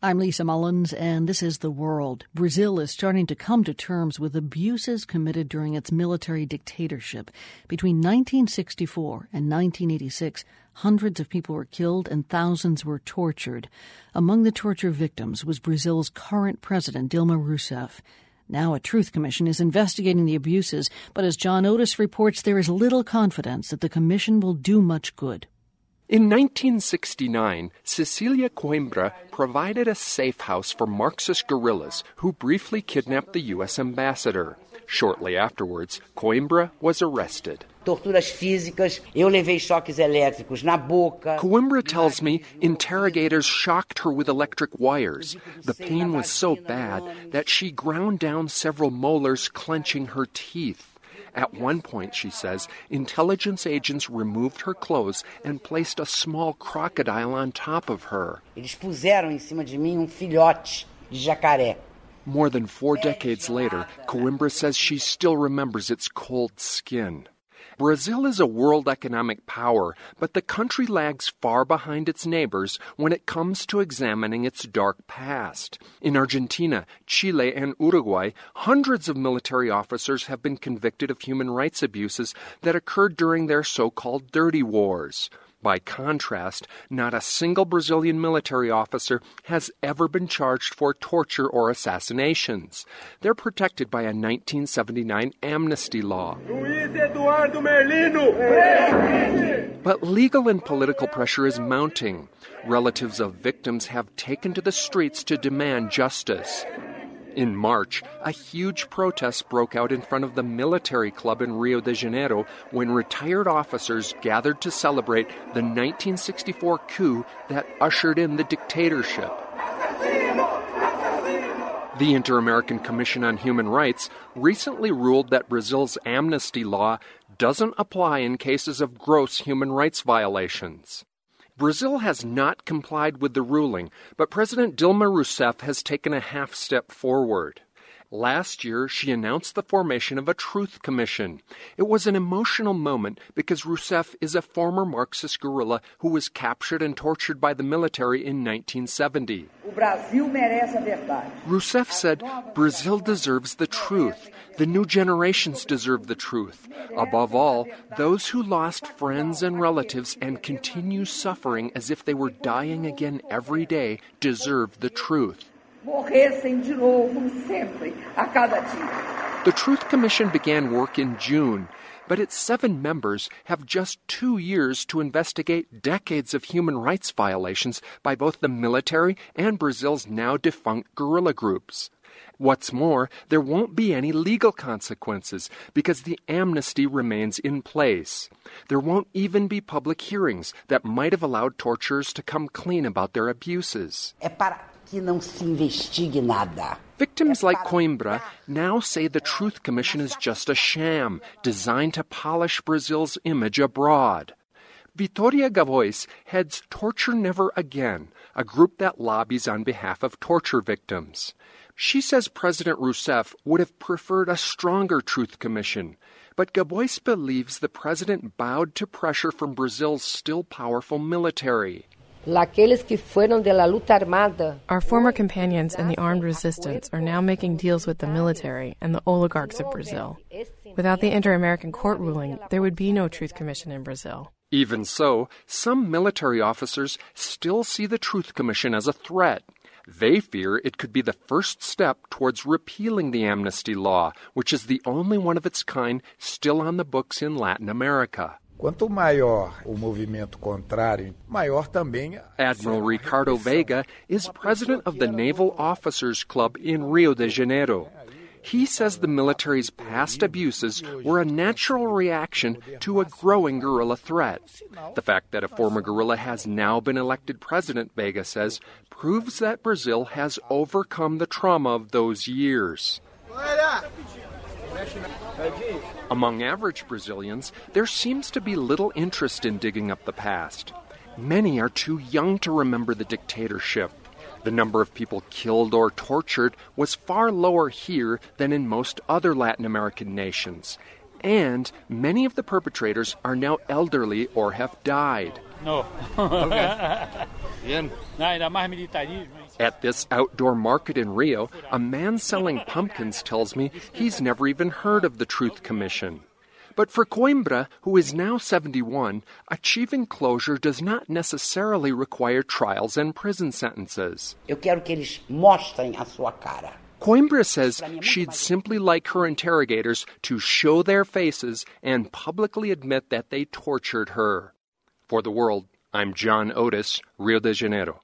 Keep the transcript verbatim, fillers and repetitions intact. I'm Lisa Mullins, and this is The World. Brazil is starting to come to terms with abuses committed during its military dictatorship. Between nineteen sixty-four and nineteen eighty-six, hundreds of people were killed and thousands were tortured. Among the torture victims was Brazil's current president, Dilma Rousseff. Now a truth commission is investigating the abuses, but as John Otis reports, there is little confidence that the commission will do much good. In nineteen sixty-nine, Cecilia Coimbra provided a safe house for Marxist guerrillas who briefly kidnapped the U S ambassador. Shortly afterwards, Coimbra was arrested. Coimbra tells me interrogators shocked her with electric wires. The pain was so bad that she ground down several molars, clenching her teeth. At one point, she says, intelligence agents removed her clothes and placed a small crocodile on top of her. More than four decades later, Coimbra says she still remembers its cold skin. Brazil is a world economic power, but the country lags far behind its neighbors when it comes to examining its dark past. In Argentina, Chile, and Uruguay, hundreds of military officers have been convicted of human rights abuses that occurred during their so-called dirty wars. By contrast, not a single Brazilian military officer has ever been charged for torture or assassinations. They're protected by a nineteen seventy-nine amnesty law. Luiz Eduardo Merlino. But legal and political pressure is mounting. Relatives of victims have taken to the streets to demand justice. In March, a huge protest broke out in front of the military club in Rio de Janeiro when retired officers gathered to celebrate the nineteen sixty-four coup that ushered in the dictatorship. The Inter-American Commission on Human Rights recently ruled that Brazil's amnesty law doesn't apply in cases of gross human rights violations. Brazil has not complied with the ruling, but President Dilma Rousseff has taken a half step forward. Last year, she announced the formation of a truth commission. It was an emotional moment because Rousseff is a former Marxist guerrilla who was captured and tortured by the military in nineteen seventy. Rousseff said, "Brazil deserves the truth. The new generations deserve the truth. Above all, those who lost friends and relatives and continue suffering as if they were dying again every day deserve the truth." The Truth Commission began work in June, but its seven members have just two years to investigate decades of human rights violations by both the military and Brazil's now-defunct guerrilla groups. What's more, there won't be any legal consequences because the amnesty remains in place. There won't even be public hearings that might have allowed torturers to come clean about their abuses. Victims like Coimbra now say the Truth Commission is just a sham designed to polish Brazil's image abroad. Vitoria Gavois heads Torture Never Again, a group that lobbies on behalf of torture victims. She says President Rousseff would have preferred a stronger Truth Commission, but Gavois believes the president bowed to pressure from Brazil's still powerful military. Our former companions in the armed resistance are now making deals with the military and the oligarchs of Brazil. Without the Inter-American Court ruling, there would be no Truth Commission in Brazil. Even so, some military officers still see the Truth Commission as a threat. They fear it could be the first step towards repealing the amnesty law, which is the only one of its kind still on the books in Latin America. Admiral Ricardo Vega is president of the Naval Officers Club in Rio de Janeiro. He says the military's past abuses were a natural reaction to a growing guerrilla threat. The fact that a former guerrilla has now been elected president, Vega says, proves that Brazil has overcome the trauma of those years. Among average Brazilians, there seems to be little interest in digging up the past. Many are too young to remember the dictatorship. The number of people killed or tortured was far lower here than in most other Latin American nations. And many of the perpetrators are now elderly or have died. No. Okay. Bien. At this outdoor market in Rio, a man selling pumpkins tells me he's never even heard of the Truth Commission. But for Coimbra, who is now seventy-one, achieving closure does not necessarily require trials and prison sentences. Eu quero que eles mostrem a sua cara. Coimbra says she'd simply like her interrogators to show their faces and publicly admit that they tortured her. For The World, I'm John Otis, Rio de Janeiro.